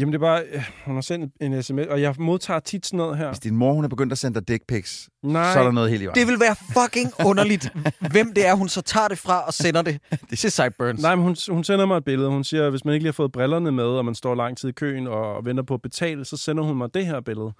Jamen, det er bare, hun har sendt en sms, og jeg modtager tit sådan noget her. Hvis din mor, hun er begyndt at sende dig dick pics, nej, så er der noget helt i vejen. Det vil være fucking underligt, hvem det er, hun så tager det fra og sender det. Det er sideburns. Nej, men hun sender mig et billede. Hun siger, hvis man ikke lige har fået brillerne med, og man står lang tid i køen og venter på at betale, så sender hun mig det her billede.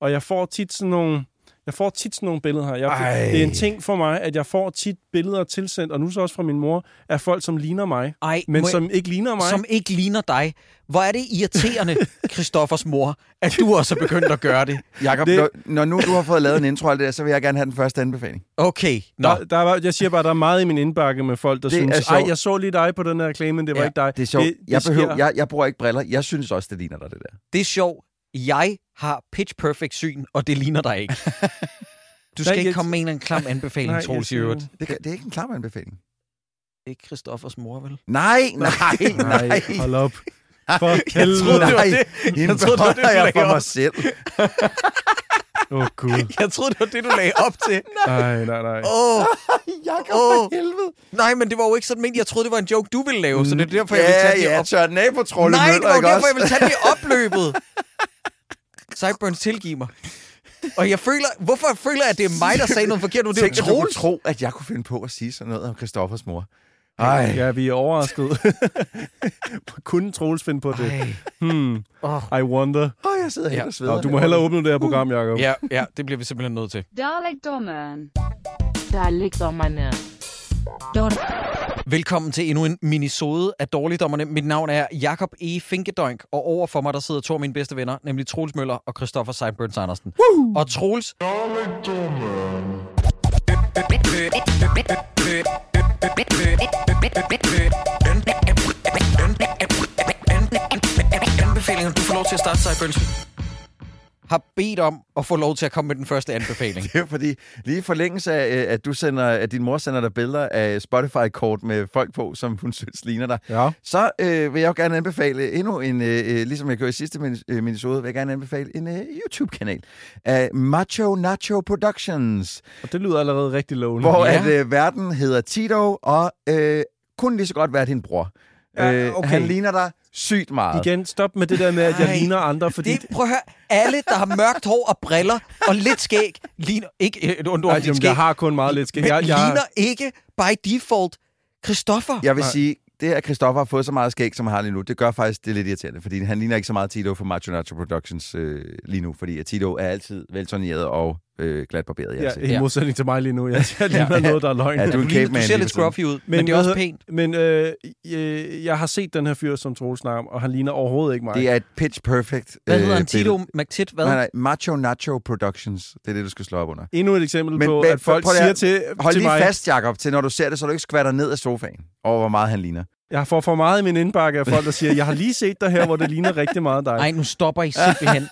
Og jeg får tit sådan nogle... Jeg får tit sådan nogle billeder her. Det er en ting for mig, at jeg får tit billeder tilsendt, og nu så også fra min mor, af folk, som ligner mig, men som ikke ligner mig. Som ikke ligner dig. Hvor er det irriterende, Christoffers mor, at du også er begyndt at gøre det. Jakob, når nu du har fået lavet en intro af det, så vil jeg gerne have den første anbefaling. Okay. Nå. Jeg siger bare, der er meget i min indbakke med folk, der det synes, jeg så lige dig på den her reklame, men det var ikke dig. Det er sjovt. Jeg bruger ikke briller. Jeg synes også, det ligner dig, det der. Det er sjovt. Jeg har pitch perfect syn, og det ligner dig ikke. Du skal ikke komme med en klam anbefaling, Troels Jørgen. Det er ikke en klam anbefaling. Det er ikke Christoffers mor, vel? Nej. Hold op. For helvede. Jeg troede, det var det, for mig selv. Åh, Gud. Jeg troede, det var det, du lagde op til. Nej. Jakob, for helvede. Nej, men det var jo ikke sådan ment. Jeg troede, det var en joke, du ville lave, så det er derfor, jeg ville tage det op. Ja, tør den af på trollemøller, ikke også? Nej, det var derfor, jeg ville tage det opløbet. Sideburns, tilgiver mig. Og jeg føler... Hvorfor føler jeg, at det er mig, der sagde noget forkert nu? Det er jo Troels. Jeg kunne tro, at jeg kunne finde på at sige sådan noget om Christoffers mor. Ej. Ja, vi er overrasket. Kunne Troels finde på det? I wonder. Jeg sidder her og sveder. Du må hellere åbne det her program, Jacob. Ja, det bliver vi simpelthen nødt til. Dårligdommerne. Velkommen til endnu en minisode af Dårligdommerne. Mit navn er Jakob E. Finkedønk, og overfor mig der sidder to af mine bedste venner, nemlig Troels Møller og Christoffer Sideburns Andersen. Woo! Og Troels... Anbefalinger, du får lov til at starte, Sideburns. Har bedt om at få lov til at komme med den første anbefaling. Det er fordi, lige forlængelse af, at din mor sender dig billeder af Spotify-kort med folk på, som hun synes ligner dig, ja. Så vil jeg jo gerne anbefale endnu en, ligesom jeg gjorde i sidste minisode, vil jeg gerne anbefale en YouTube-kanal af Macho Nacho Productions. Og det lyder allerede rigtig lovende. Hvor verden hedder Tito, og kunne lige så godt være din bror. Han ligner dig sygt meget. Igen, stop med det der med, at jeg ligner andre, fordi... Prøv at høre, alle, der har mørkt hår og briller og lidt skæg, ligner ikke... Jeg har kun meget lidt skæg. Jeg ligner ikke by default Christoffer. Jeg vil sige, det at Christoffer har fået så meget skæg, som han har lige nu, det gør faktisk det lidt irriterende, fordi han ligner ikke så meget Tito fra Macho Nacho Productions lige nu, fordi Tito er altid velturneret og glatbarberet. I modsætning til mig lige nu. Jeg ligner noget, der er løgn. Ja, du ser lidt scruffy ud, men det er også pænt. Men jeg har set den her fyr, som Troels snakker om, og han ligner overhovedet ikke mig. Det er et pitch perfect. Hvad hedder han? Tito McTit? Hvad? Nej, Macho Nacho Productions. Det er det, du skal slå op under. Endnu et eksempel på, at folk siger til mig... Hold lige fast, Jacob, til når du ser det, så du ikke skvatter ned af sofaen over, hvor meget han ligner. Jeg får for meget i min indbakke af folk, der siger, jeg har lige set dig her, hvor det ligner rigtig meget dig. Nej, nu stopper I simpelthen.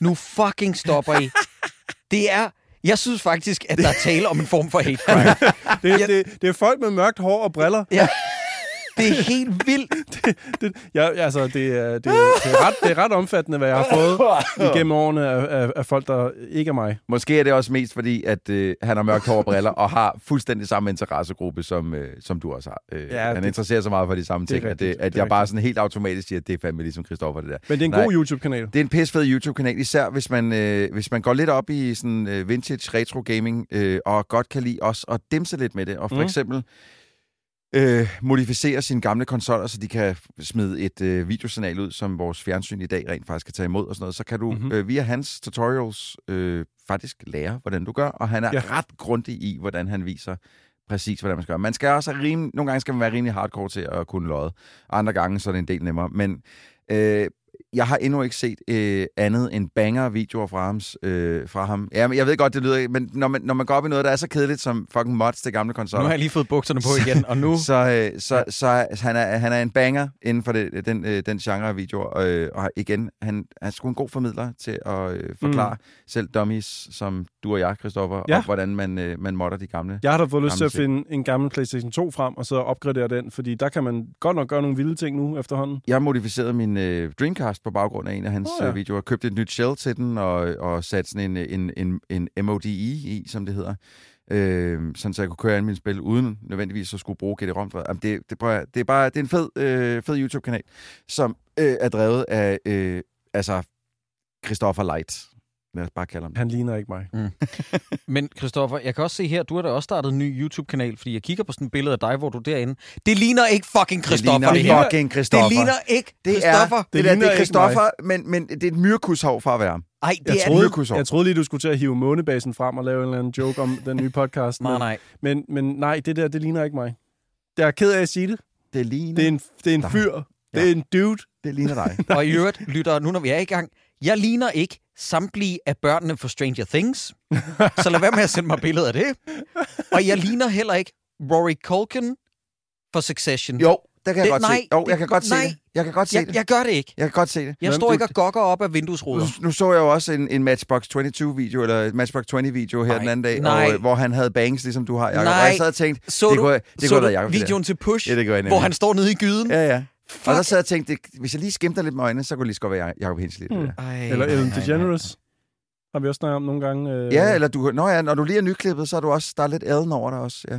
Nu fucking stopper I. Det er... Jeg synes faktisk, at der er tale om en form for hate crime. Det er folk med mørkt hår og briller. Ja. Det er helt vildt. Det er ret omfattende, hvad jeg har fået igennem årene af folk, der ikke er mig. Måske er det også mest fordi, at han har mørkt hår og briller, og har fuldstændig samme interessegruppe, som du også har. Han interesserer sig meget for de samme ting, at jeg bare sådan helt automatisk siger, at det er fandme ligesom Christoffer, det der. Men det er en god YouTube-kanal. Det er en pissefed YouTube-kanal, især hvis man går lidt op i sådan vintage retro gaming, og godt kan lide også at dæmse lidt med det. Og for eksempel... modificere sine gamle konsoller, så de kan smide et videosignal ud, som vores fjernsyn i dag rent faktisk kan tage imod og sådan noget. Så kan du via hans tutorials faktisk lære, hvordan du gør, og han er ret grundig i, hvordan han viser præcis, hvordan man skal gøre. Man skal også nogle gange skal man være rimelig hardcore til at kunne lodde, andre gange så er det en del nemmere, men jeg har endnu ikke set andet end banger-videoer fra ham. Ja, men jeg ved godt, det lyder... Men når man går op i noget, der er så kedeligt som fucking mods til gamle konsoller... Nu har jeg lige fået bukserne på igen, og nu... Så han er en banger inden for den genre af videoer. Og igen, han er sgu en god formidler til at forklare selv dummies, som du og jeg, Christoffer, og hvordan man modder de gamle... Jeg har da fået lyst til at finde en gammel PlayStation 2 frem, og så opgradere den, fordi der kan man godt nok gøre nogle vilde ting nu efterhånden. Jeg modificerede min Dreamcast på baggrund af en af hans videoer. Købte et nyt shell til den, og satte sådan en M-O-D-E i, som det hedder. Sådan så jeg kunne køre alle mine spil, uden nødvendigvis at skulle bruge GD-ROM. Det er bare en fed YouTube-kanal, som er drevet af altså Christopher Light. Lad os bare kalde ham. Han ligner ikke mig. Mm. Men Christopher, jeg kan også se her, du har da også startet en ny YouTube-kanal, fordi jeg kigger på sådan et billede af dig, hvor du er derinde. Det ligner ikke fucking Christopher. Det ligner fucking Christopher. Det ligner ikke Christopher. Det er Christopher, men det er et myrkushov fra at være. Ej, det jeg troede lige, du skulle til at hive månebasen frem og lave en eller anden joke om den nye podcast. Nej. Men nej, det der, det ligner ikke mig. Jeg er ked af at sige det. Det ligner. Det er en fyr. Ja. Det er en dude. Det ligner dig. Og i øvrigt, lytter, nu når vi er i gang, jeg ligner ikke samtlige af børnene for Stranger Things. Så lad være med at sende mig billeder af det. Og jeg ligner heller ikke Rory Culkin for Succession. Jo, der kan det, jeg godt nej, se. Jo, jeg kan godt nej, se det. Jeg kan godt se det. Jeg gør det ikke. Jeg kan godt se det. Jeg står ikke og gokker op af vinduesruder. Nu så jeg jo også en Matchbox 22 video eller Matchbox 20 video her den anden dag, og, hvor han havde bangs ligesom du har. Og jeg sad og tænkte, så det går der. Videoen til Push, hvor han står nede i gyden. Ja. Fuck. Og så sad jeg og tænkte, hvis jeg lige skimter lidt med øjnene, så kunne det lige godt være Jacob Hinsley. Eller Ellen DeGeneres. Har vi også snakket om nogle gange. Ja, eller du... Nå ja, når du lige er nyklippet, så er du også... Der er lidt Ellen over dig også, ja.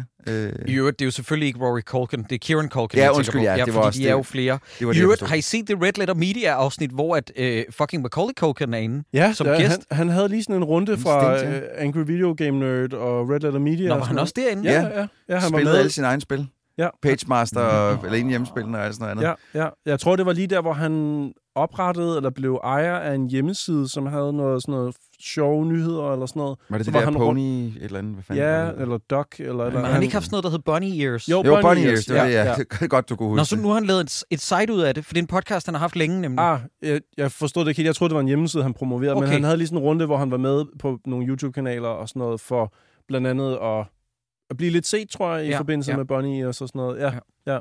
Jo, det er jo selvfølgelig ikke Rory Culkin. Det er Kieran Culkin, ja, undskyld, jeg tænker på. Ja, det var også de er jo flere. Jo, har I set det Red Letter Media-afsnit, hvor at fucking Macaulay Culkin er inde som gæst? Han havde lige sådan en runde fra Angry Video Game Nerd og Red Letter Media. Nå, var han også derinde? Ja. Han spillede alle sine egne spil. Ja. Pagemaster eller en hjemmespillende eller sådan noget. Ja. Jeg tror, det var lige der, hvor han oprettede eller blev ejer af en hjemmeside, som havde noget sådan noget sjove nyheder eller sådan noget. Var det så det var der pony et eller andet? Hvad fanden var det? Eller duck. Eller han ikke haft sådan noget, der hed Bunny Ears? Jo, Bunny Ears. Det var det, ja. Det er godt, du kunne huske. Nå, så nu har han lavet et site ud af det, for det er en podcast, han har haft længe nemlig. Jeg forstod det ikke helt. Jeg troede, det var en hjemmeside, han promoverede, men han havde lige sådan en runde, hvor han var med på nogle YouTube-kanaler og sådan noget for blandt andet at blive lidt set, tror jeg, i forbindelse med Bunny og så sådan noget. Ja.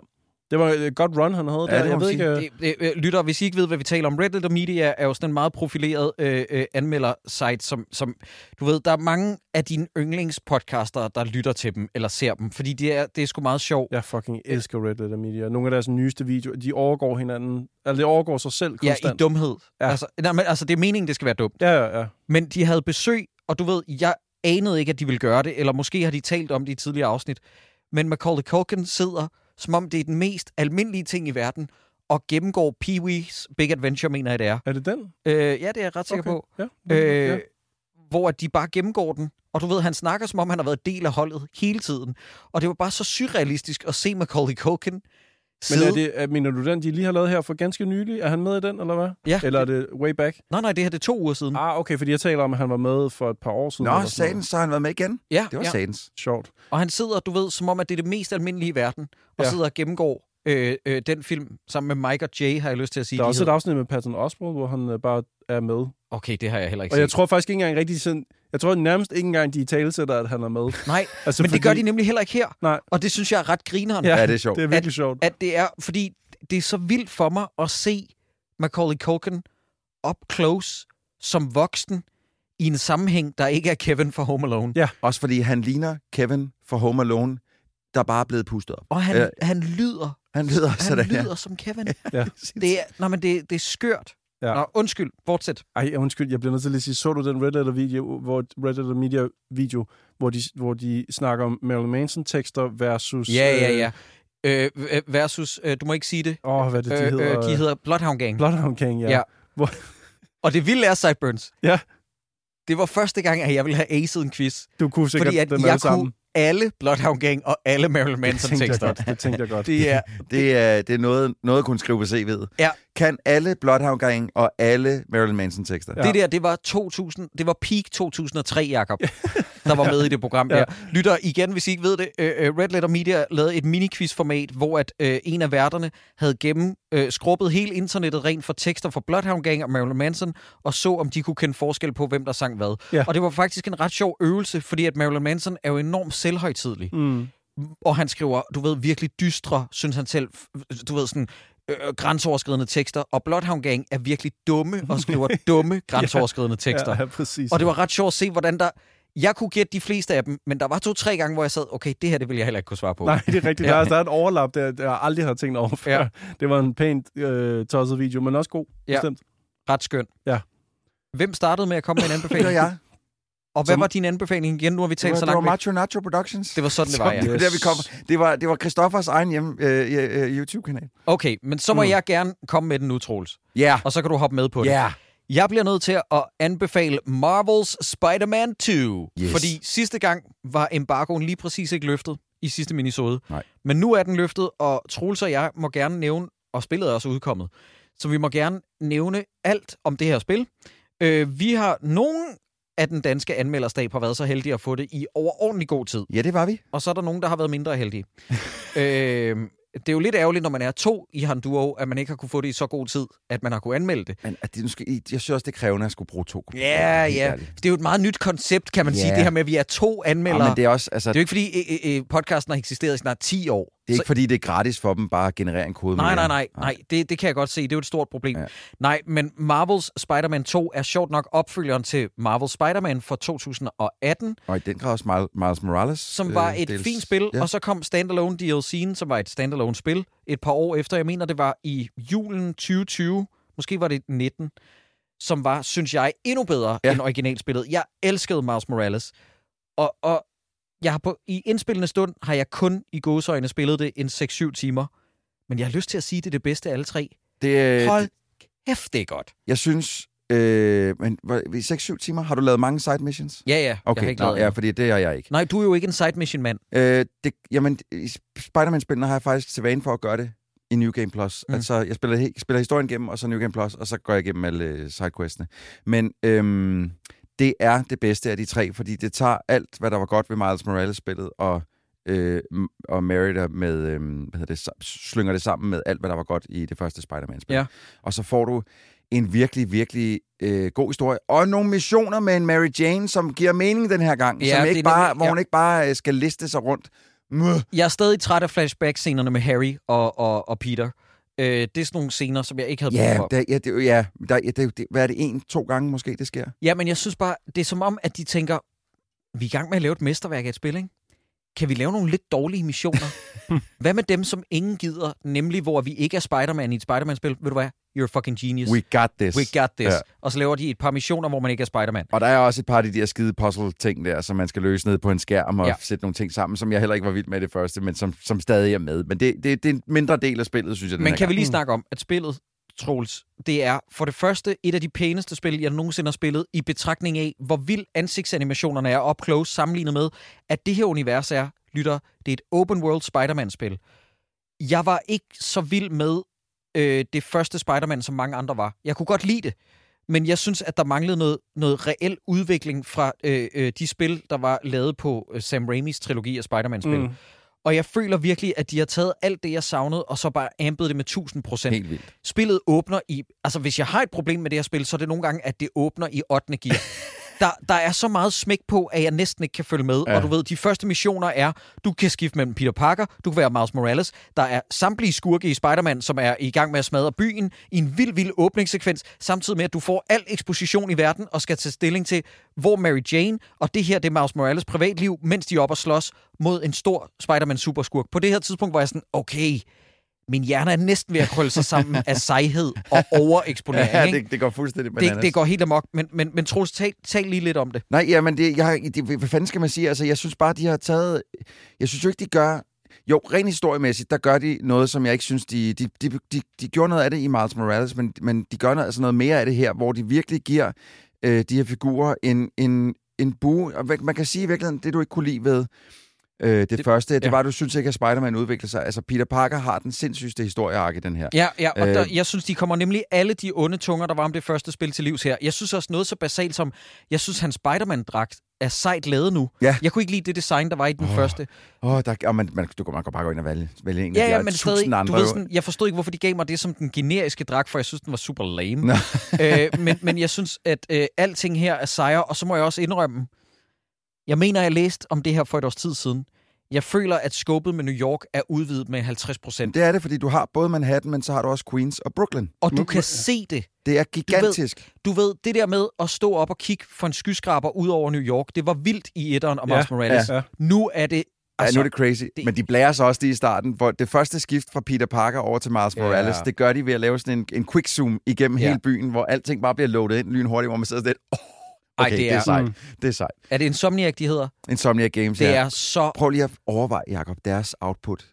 Det var et godt run, han havde der. Jeg ved ikke... Lytter, hvis I ikke ved, hvad vi taler om, Red Letter Media er jo sådan en meget profileret anmelder-site, som... Du ved, der er mange af dine yndlingspodcaster, der lytter til dem eller ser dem, fordi det er sgu meget sjovt. Jeg fucking elsker Red Letter Media. Nogle af deres nyeste videoer, de overgår hinanden... Altså, det overgår sig selv konstant. Ja, i dumhed. Ja. Altså, det er meningen, det skal være dumt. Ja. Men de havde besøg, og du ved, jeg anede ikke, at de ville gøre det, eller måske har de talt om det i tidligere afsnit. Men Macaulay Culkin sidder, som om det er den mest almindelige ting i verden, og gennemgår Pee-wee's Big Adventure, mener jeg det er. Er det den? Ja, det er jeg ret sikker på. Ja. Hvor de bare gennemgår den, og du ved, han snakker, som om han har været del af holdet hele tiden. Og det var bare så surrealistisk at se Macaulay Culkin sidde. Men mener du den, de lige har lavet her for ganske nylig? Er han med i den, eller hvad? Ja. Eller er det way back? Nej, det her det er 2 uger siden. Okay, fordi jeg taler om, at han var med for et par år siden. Nå, satans, så har han været med igen. Ja. Det var satans. Sjovt. Og han sidder, du ved, som om, at det er det mest almindelige i verden, og sidder og gennemgår den film sammen med Mike og Jay, har jeg lyst til at sige. Der er også et afsnit med Patton Oswalt, hvor han bare er med. Okay, det har jeg heller ikke set. Og jeg tror faktisk ikke engang rigtig sådan... Jeg tror nærmest ikke engang, de italesætter, at han er med. Nej, altså, men det gør de nemlig heller ikke her. Nej. Og det synes jeg er ret grineren. Ja, det er sjovt. Det er virkelig sjovt. At det er, fordi det er så vildt for mig at se Macaulay Culkin up close som voksen i en sammenhæng, der ikke er Kevin fra Home Alone. Ja. Også fordi han ligner Kevin fra Home Alone, der bare er blevet pustet op. Og han lyder. Han lyder som Kevin. Ja. Det er, det er skørt. Ja. Nå, undskyld, fortsæt. Ej, undskyld, jeg bliver nødt til at sige, så du den Red Letter video, hvor de snakker om Marilyn Manson tekster versus... Ja. Versus, du må ikke sige det. Hvad det, de hedder? De hedder Bloodhound Gang. Bloodhound Gang, ja. Og det vilde er Sideburns. Ja. Det var første gang, at jeg ville have aced en quiz. Du kunne sikkert fordi, at dem alle sammen. Alle Bloodhound Gang og alle Marilyn Manson-tekster. Det tænkte jeg godt. Det er noget at kunne skrive på CV'et. Ja. Kan alle Bloodhound Gang og alle Marilyn Manson-tekster? Ja. Det var 2000. Det var peak 2003, Jacob, der var med i det program der. Lytter igen, hvis I ikke ved det. Red Letter Media lavede et mini-quiz-format, hvor at en af værterne havde skrubbet hele internettet rent for tekster fra Bloodhound Gang og Marilyn Manson, og så, om de kunne kende forskel på, hvem der sang hvad. Ja. Og det var faktisk en ret sjov øvelse, fordi at Marilyn Manson er jo enormt selvhøjtidlig. Mm. Og han skriver, du ved, virkelig dystre, synes han selv, du ved, sådan grænseoverskridende tekster, og Bloodhound Gang er virkelig dumme og skriver dumme grænseoverskridende tekster. Ja, præcis. Og det var ret sjovt at se, hvordan der... Jeg kunne gætte de fleste af dem, men der var 2-3 gange, hvor jeg sad, okay, det her, det vil jeg heller ikke kunne svare på. Nej, det er rigtigt. Der er et overlap, der jeg aldrig har tænkt over før. Ja. Det var en pænt tosset video, men også god, bestemt. Ret skøn. Ja. Hvem startede med at komme med en anbefaling? Det var jeg. Og hvad var din anbefaling igen? Nu har vi talt så langt. Det var Macho Nacho Productions. Det var sådan, det var, ja. Det, der, vi kom. Det var Christoffers egen YouTube-kanal. Okay, men så må jeg gerne komme med den nu, Troels. Ja. Yeah. Og så kan du hoppe med på det. Ja. Yeah. Jeg bliver nødt til at anbefale Marvel's Spider-Man 2. Yes. Fordi sidste gang var embargoen lige præcis ikke løftet i sidste minisode. Nej. Men nu er den løftet, og Troels og jeg må gerne nævne, og spillet er også udkommet. Så vi må gerne nævne alt om det her spil. Vi har nogen af den danske anmelderstab har været så heldige at få det i overordentlig god tid. Ja, det var vi. Og så er der nogen, der har været mindre heldige. Det er jo lidt ærgerligt, når man er to i Honduo, at man ikke har kunne få det i så god tid, at man har kunne anmelde det. Men det måske, jeg synes også, det er krævende at skulle bruge to. Ja. Det er jo et meget nyt koncept, kan man sige, det her med, at vi er to anmeldere. Ja, men det er også, altså... Det er jo ikke, fordi podcasten har eksisteret i snart 10 år. Det er ikke, fordi det er gratis for dem bare at generere en kode. Nej. Det kan jeg godt se. Det er jo et stort problem. Ja. Nej, men Marvel's Spider-Man 2 er sjovt nok opfølgeren til Marvel's Spider-Man fra 2018. Og i den grad også Miles Morales. Som var et fint spil, og så kom standalone DLC'en, som var et standalone spil et par år efter. Jeg mener, det var i julen 2020, måske var det 19, som var, synes jeg, endnu bedre end originalspillet. Jeg elskede Miles Morales. Og jeg har i indspillende stund har jeg kun i gåseøjne spillet det en 6-7 timer. Men jeg har lyst til at sige, at det er det bedste af alle tre. Hold kæft, det er godt. Jeg synes... men i 6-7 timer har du lavet mange side missions? Ja. Okay, jeg har ikke lavet fordi det er jeg ikke. Nej, du er jo ikke en side mission mand. Jamen, i Spider-Man-spillene har jeg faktisk til vane for at gøre det i New Game Plus. Altså, jeg spiller historien gennem, og så New Game Plus, og så går jeg igennem alle sidequestene. Men... det er det bedste af de tre, fordi det tager alt, hvad der var godt ved Miles Morales-spillet, og Merida med, slynger det sammen med alt, hvad der var godt i det første Spider-Man-spil. Ja. Og så får du en virkelig, virkelig god historie, og nogle missioner med en Mary Jane, som giver mening den her gang, hvor hun ikke bare skal liste sig rundt. Jeg er stadig træt af flashback-scenerne med Harry og Peter. Det er sådan nogle scener, som jeg ikke havde brug for. Hvad er det? 1-2 gange måske, det sker? Ja, men jeg synes bare, det er som om, at de tænker, vi er i gang med at lave et mesterværk af et spil, ikke? Kan vi lave nogle lidt dårlige missioner? Hvad med dem, som ingen gider, nemlig hvor vi ikke er Spider-Man i et Spider-Man-spil? Ved du hvad? You're a fucking genius. We got this. Ja. Og så laver de et par missioner, hvor man ikke er Spider-Man. Og der er også et par af de der skide puzzle-ting der, som man skal løse ned på en skærm og sætte nogle ting sammen, som jeg heller ikke var vild med det første, men som stadig er med. Men det er en mindre del af spillet, synes jeg. Men kan vi lige snakke om, at spillet, Troels, det er for det første et af de pæneste spil, jeg nogensinde har spillet, i betragtning af, hvor vild ansigtsanimationerne er up close, sammenlignet med, at det her univers er, lytter, det er et open world Spider-Man-spil. Jeg var ikke så vild med det første Spider-Man, som mange andre var. Jeg kunne godt lide det, men jeg synes, at der manglede noget reel udvikling fra de spil, der var lavet på Sam Raimis trilogi af Spider-Man-spil. Mm. Og jeg føler virkelig, at de har taget alt det, jeg savnede, og så bare ampede det med 1000%. Helt vildt. Spillet åbner i... Altså, hvis jeg har et problem med det her spil, så er det nogle gange, at det åbner i 8. gear. Der er så meget smæk på, at jeg næsten ikke kan følge med. Ja. Og du ved, de første missioner er, du kan skifte mellem Peter Parker, du kan være Miles Morales. Der er samtlige skurke i Spider-Man, som er i gang med at smadre byen i en vild, vild åbningssekvens, samtidig med, at du får al eksposition i verden og skal tage stilling til, hvor Mary Jane og det her, det er Miles Morales' privatliv, mens de er oppe og slås mod en stor Spider-Man-superskurk. På det her tidspunkt var jeg sådan, okay... Min hjerne er næsten ved at krølle sig sammen af sejhed og overeksponering. Ja, det går fuldstændig bananas. Det går helt amok, men Troels, tal lige lidt om det. Nej, jamen, hvad fanden skal man sige? Altså, jeg synes bare, de har taget... Jeg synes jo ikke, de gør... Jo, rent historiemæssigt, der gør de noget, som jeg ikke synes, de gjorde noget af det i Miles Morales, men de gør noget mere af det her, hvor de virkelig giver de her figurer en bue. Og man kan sige i virkeligheden, det du ikke kunne lide ved... det første, det var, du synes ikke, at Spider-Man udvikler sig. Altså, Peter Parker har den sindssygste historieark i den her. Ja, og jeg synes, de kommer nemlig alle de onde tunger, der var om det første spil til livs her. Jeg synes også noget så basalt som, jeg synes, hans Spider-Man-dragt er sejt lavet nu. Ja. Jeg kunne ikke lide det design, der var i den første. Man kan bare gå ind og vælge en. Ja, men stadig, andre, du ved sådan, jeg forstod ikke, hvorfor de gav mig det som den generiske dragt, for jeg synes, den var super lame. Men jeg synes, at alting her er sejre, og så må jeg også indrømme, jeg mener, jeg læste om det her for et års tid siden. Jeg føler, at skåbet med New York er udvidet med 50%. Det er det, fordi du har både Manhattan, men så har du også Queens og Brooklyn. Og du kan se det. Det er gigantisk. Du ved, det der med at stå op og kigge for en skyskraber ud over New York, det var vildt i etteren og Miles Morales. Ja. Nu er det... nu er det crazy. Men de blærer sig også lige i starten, hvor det første skift fra Peter Parker over til Miles Morales, det gør de ved at lave sådan en quick zoom igennem hele byen, hvor alting bare bliver loadet ind lynhurtigt, hvor man sidder sådan lidt... Okay, det er sejt. Det er sejt. Er det Insomniac, de hedder? Insomniac Games, det er så... Prøv lige at overveje, Jacob, deres output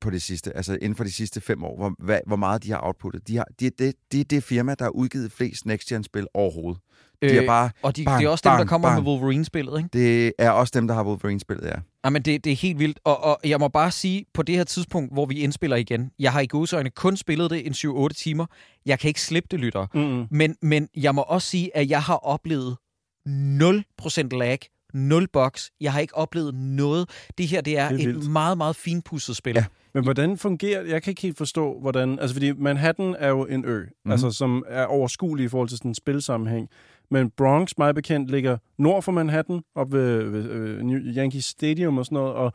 på det sidste, altså inden for de sidste 5 år, hvor meget de har outputtet. Det er det firma, der har udgivet flest next-gen-spil overhovedet. De er bare, og det er også dem, der kommer med Wolverine-spillet, ikke? Det er også dem, der har Wolverine-spillet, ja. Jamen, det er helt vildt. Og jeg må bare sige, på det her tidspunkt, hvor vi indspiller igen, jeg har i gåseøjne kun spillet det en 7-8 timer. Jeg kan ikke slippe det, lytter. Mm-hmm. Men jeg må også sige, at jeg har oplevet 0% lag, 0 bugs. Jeg har ikke oplevet noget. Det her, det er et vildt, meget, meget finpudset spil. Ja. Men hvordan fungerer... Jeg kan ikke helt forstå, hvordan... Altså, fordi Manhattan er jo en ø, mm-hmm, altså, som er overskuelig i forhold til sådan en spilsammenhæng. Men Bronx, meget bekendt, ligger nord for Manhattan, op ved Yankee Stadium og sådan noget,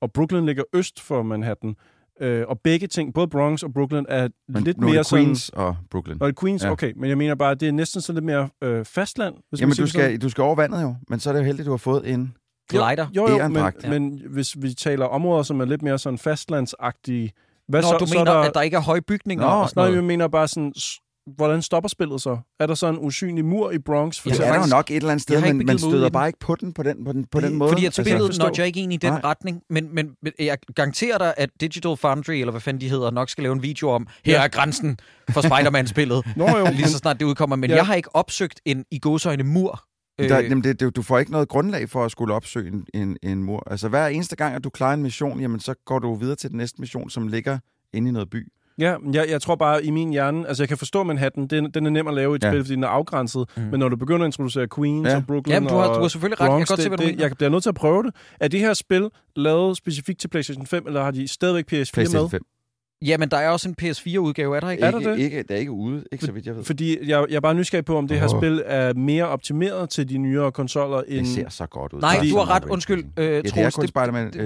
og Brooklyn ligger øst for Manhattan. Og begge ting, både Bronx og Brooklyn, er men lidt mere sådan... Queens og Brooklyn. Og Queens, ja. Okay. Men jeg mener bare, det er næsten sådan lidt mere fastland. Hvis jamen, du skal over vandet jo, men så er det jo heldigt, du har fået en... Glider. Jo, men hvis vi taler områder, som er lidt mere sådan fastlandsagtige... Hvad Nå, så, du så mener, der... at der ikke er høje bygninger? Nå, og sådan noget. Jeg mener bare sådan... Hvordan stopper spillet så? Er der så en usynlig mur i Bronx? For ja, det er jo nok et eller andet sted, men man støder bare ikke på den på den måde. Fordi at spillet når jeg ikke ind i den retning, men jeg garanterer dig, at Digital Foundry, eller hvad fanden de hedder, nok skal lave en video om, her er grænsen for Spider-Man-spillet, lige så snart det udkommer. Men jeg har ikke opsøgt en i gåseøjne mur. Du får ikke noget grundlag for at skulle opsøge en mur. Altså hver eneste gang, at du klarer en mission, jamen så går du videre til den næste mission, som ligger inde i noget by. Ja, jeg tror bare i min hjerne, altså jeg kan forstå Manhattan, den er nem at lave i et spil, fordi den er afgrænset, men når du begynder at introducere Queens og Brooklyn og Bronx, du har selvfølgelig ret. Jeg kan godt se, hvad du mener. Jeg bliver nødt til at prøve det. Er det her spil lavet specifikt til PlayStation 5, eller har de stadigvæk PS4 med? PlayStation 5. Ja, men der er også en PS4-udgave, er der ikke? Er der det? Ikke, der er ikke ude, ikke så vidt jeg ved. Fordi jeg er bare nysgerrig på, om det her spil er mere optimeret til de nyere konsoller end... Det ser så godt ud. Nej, du har ret. Undskyld, Troels.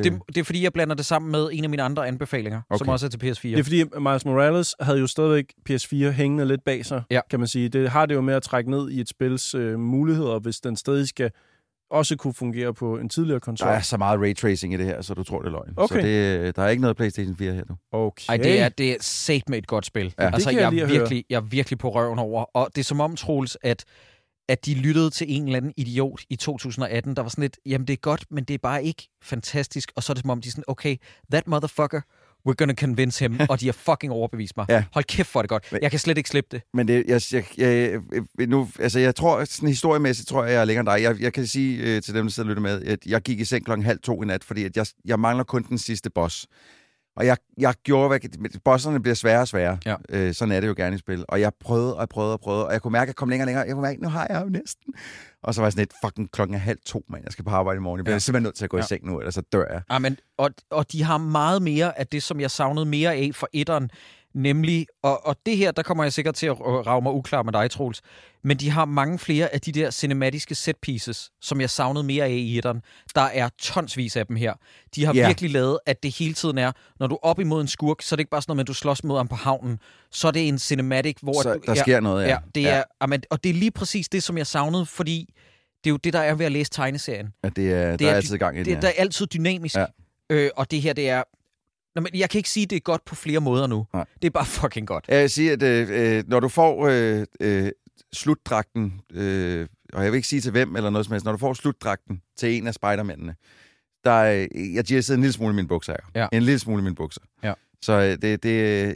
Det er fordi, jeg blander det sammen med en af mine andre anbefalinger, som også er til PS4. Det er fordi, Miles Morales havde jo stadigvæk PS4 hængende lidt bag sig, kan man sige. Det har det jo med at trække ned i et spils muligheder, hvis den stadig skal... også kunne fungere på en tidligere konsol. Der er så meget raytracing i det her, så du tror, det er løgn. Okay. Så der er ikke noget PlayStation 4 her nu. Okay. Ej, det er satme et godt spil. Ja. Altså, jeg er virkelig på røven over. Og det er som om, Troels, at de lyttede til en eller anden idiot i 2018, der var sådan lidt, jamen det er godt, men det er bare ikke fantastisk. Og så er det som om, de er sådan, okay, that motherfucker, we're gonna convince him, og de har fucking overbevist mig. Ja. Hold kæft, for det godt. Jeg kan slet ikke slippe det. Men det, jeg tror, sådan historiemæssigt tror jeg er længere end dig. Jeg kan sige til dem, der sidder og lytter med, at jeg gik i seng 1:30 i nat, fordi at jeg mangler kun den sidste boss. Og jeg gjorde, bosserne bliver sværere og sværere. Ja. Sådan er det jo gerne i spil. Og jeg prøvede, og jeg kunne mærke, at jeg kom længere og længere. Jeg kunne mærke, nu har jeg jo næsten. Og så var jeg sådan et fucking 1:30, mand. Jeg skal på arbejde i morgen. Jeg bliver simpelthen nødt til at gå i seng nu, ellers så dør jeg. Ja, men, og de har meget mere af det, som jeg savnede mere af for etteren. Nemlig, og det her, der kommer jeg sikkert til at rage mig uklar med dig, Troels, men de har mange flere af de der cinematiske set-pieces, som jeg savnede mere af i etteren. Der er tonsvis af dem her. De har virkelig lavet, at det hele tiden er, når du er op imod en skurk, så er det ikke bare sådan noget, at du slås mod ham på havnen. Så er det en cinematic, hvor... Så, der sker noget, og det er lige præcis det, som jeg savnede, fordi det er jo det, der er ved at læse tegneserien. Ja, der er altid gang i det. Der er altid dynamisk, og det her, det er... Nå, men jeg kan ikke sige, at det er godt på flere måder nu. Nej. Det er bare fucking godt. Jeg vil sige, at når du får slutdragten, og jeg vil ikke sige til hvem eller noget som helst, når du får slutdragten til en af spidermændene, jeg jizzede en lille smule i mine bukser. Ja. En lille smule i mine bukser. Ja. Så jeg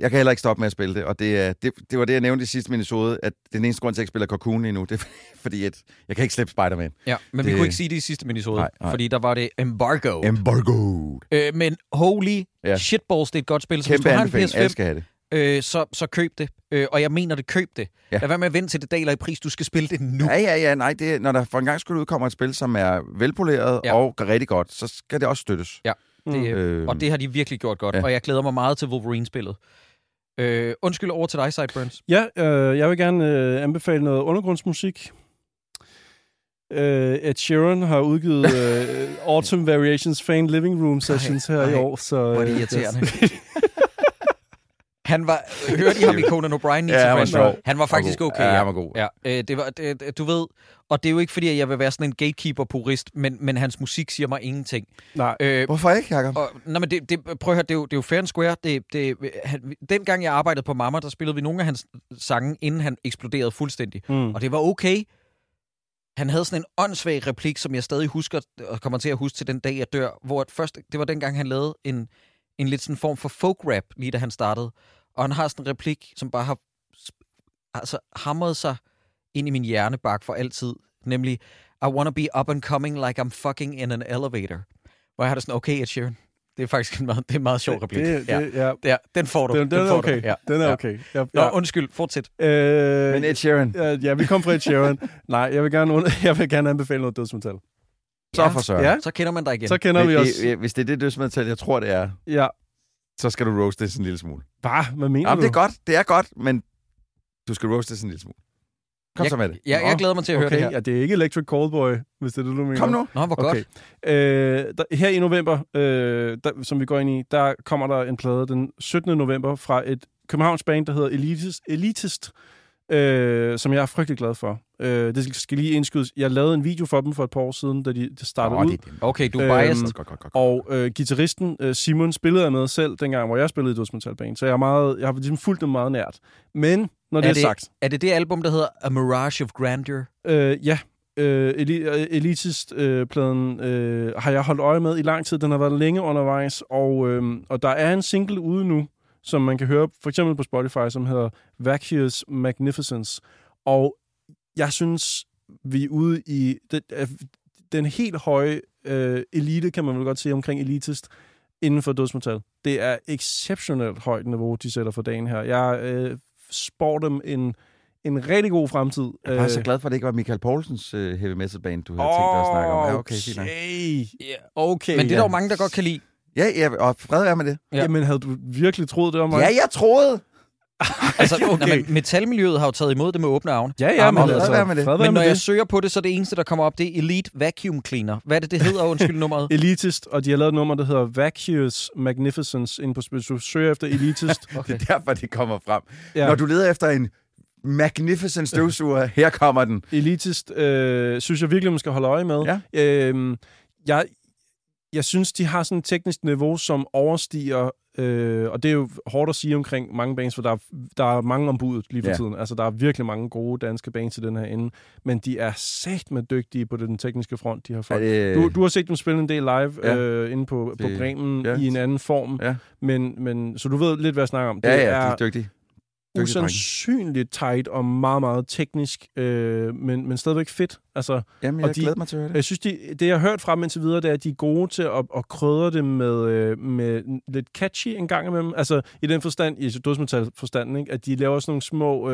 kan heller ikke stoppe med at spille det, og det var det, jeg nævnte i sidste episode, at den eneste grund til, at jeg ikke spiller Cocoon endnu, det er fordi, at jeg kan ikke slippe Spider-Man. Ja, men vi kunne ikke sige det i sidste episode, nej. Fordi der var det embargo. Men holy shitballs, det er et godt spil. Så kæmpe anbefaling, alle skal have det. Så køb det. Og jeg mener det, køb det. Ja. Lad være med at vente til det daler i pris. Du skal spille det nu. Ja, nej. Det, når der for en gang skulle udkomme et spil, som er velpoleret og rigtig godt, så skal det også støttes. Ja. Og det har de virkelig gjort godt, og jeg glæder mig meget til Wolverine-spillet. Undskyld, over til dig, Sideburns. Ja, jeg vil gerne anbefale noget undergrundsmusik. Ed Sheeran har udgivet Autumn Variations Fan Living Room Sessions her i år. Så, hvor er det irriterende. Hørte I ham i Conan O'Brien? Ja, han var faktisk okay. Ja, han var god. Ja. Du ved, og det er jo ikke fordi, at jeg vil være sådan en gatekeeper-purist, men hans musik siger mig ingenting. Nej. Hvorfor ikke, Jacob? Nej, men prøv at høre, det er jo fair and square. Dengang jeg arbejdede på Mama, der spillede vi nogle af hans sange, inden han eksploderede fuldstændig. Mm. Og det var okay. Han havde sådan en åndssvag replik, som jeg stadig husker, og kommer til at huske til den dag, jeg dør, hvor først, det var dengang, han lavede en lidt sådan form for folk-rap, lige da han startede. Og han har sådan en replik, som bare har altså hamret sig ind i min hjernebark for altid, nemlig, I wanna be up and coming like I'm fucking in an elevator. Hvor jeg har det sådan, okay, Ed Sheeran. Det er faktisk en meget sjov replik. Ja. Den får du. Den får du. Ja. Den er okay. Ja. Nå, undskyld. Fortsæt. Men Ed Sheeran. Ja, vi kom fra Ed Sheeran. Nej, jeg vil gerne anbefale noget dødsmetal. Så for søren. Ja. Så kender man dig igen. Så kender vi også. Hvis det er det dødsmetal, jeg tror, det er, så skal du roaste det en lille smule. Hvad mener du? Det er godt. Det er godt, men du skal roaste det en lille smule. Kom så med det. Jeg glæder mig til at høre det her. Ja, det er ikke Electric Callboy, hvis det er det, du mener. Kom nu. Nå, hvor godt. Okay. Her i november, som vi går ind i, der kommer der en plade den 17. november fra et Københavns band, der hedder Elitist, som jeg er frygtelig glad for. Det skal lige indskydes. Jeg lavede en video for dem for et par år siden, da de startede ud. Okay, du er biased. Og guitaristen Simon spillede jeg med selv, dengang, hvor jeg spillede i dødsmetalband. Så jeg har ligesom fulgt dem meget nært. Men når det er sagt. Er det album, der hedder A Mirage of Grandeur? Ja. Elitist-pladen har jeg holdt øje med i lang tid. Den har været længe undervejs, og der er en single ude nu, som man kan høre for eksempel på Spotify, som hedder Vacuous Magnificence. Og jeg synes, vi er ude i den helt høje elite, kan man vel godt sige, omkring Elitist inden for dødsmetal. Det er exceptionelt højt niveau, de sætter for dagen her. Jeg spår dem en rigtig god fremtid. Jeg er så glad for, at det ikke var Michael Poulsens heavy metal band, du havde tænkt dig at snakke om. Ja, okay. Men det er der jo mange, der godt kan lide. Ja, og fred er med det. Ja. Jamen, havde du virkelig troet det om mig? Ja, jeg troede! Altså, men metalmiljøet har jo taget imod det med åbne arme. Ja, men altså, fred er med det. Men når jeg søger på det, så er det eneste, der kommer op, det er Elite Vacuum Cleaner. Hvad er det hedder? Undskyld nummeret. Elitist, og de har lavet et nummer, der hedder Vacuous Magnificence inde på Spotify. Søger efter Elitist. Okay. Det er derfor, det kommer frem. Ja. Når du leder efter en Magnificent støvsuger, her kommer den. Elitist synes jeg virkelig, man skal holde øje med. Ja. Jeg synes, de har sådan et teknisk niveau, som overstiger, og det er jo hårdt at sige omkring mange bands, for der er mange ombudet lige for tiden. Altså, der er virkelig mange gode danske bands i den her ende, men de er sæt med dygtige på den tekniske front, de har fået. Du har set dem spille en del live inde på Bremen i en anden form, men så du ved lidt, hvad jeg snakker om. De er dygtige. Usandsynligt tight og meget, meget teknisk, men stadigvæk fedt. Altså, jamen, jeg glæder mig til at høre det. Jeg synes, det jeg har hørt fra dem indtil videre, det er, at de er gode til at krydre det med lidt catchy en gang imellem. Altså, i den forstand, i dødsmetalforstanden, ikke? At de laver sådan nogle små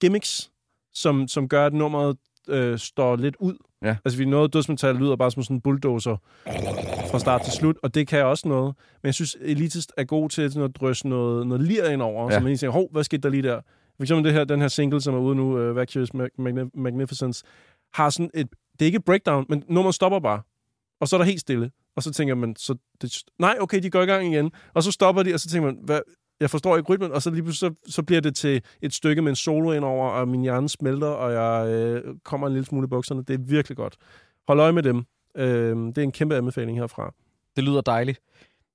gimmicks, som gør, at nummeret står lidt ud. Ja. Altså, vi nåede dødsmetal lyder bare som sådan en bulldozer fra start til slut, og det kan jeg også noget. Men jeg synes, Elitist er god til sådan at drysse noget lir ind over, så man lige tænker, hvad skete der lige der? For eksempel den her single, som er ude nu, Vacuous Magnificence, har sådan det er ikke breakdown, men nummeret stopper bare. Og så er der helt stille. Og så tænker man, de går i gang igen. Og så stopper de, og så tænker man, hvad? Jeg forstår ikke rytmen, og så lige pludselig så bliver det til et stykke med en solo indover, og min hjerne smelter, og jeg kommer en lille smule i bukserne. Det er virkelig godt. Hold øje med dem. Det er en kæmpe anbefaling herfra. Det lyder dejligt.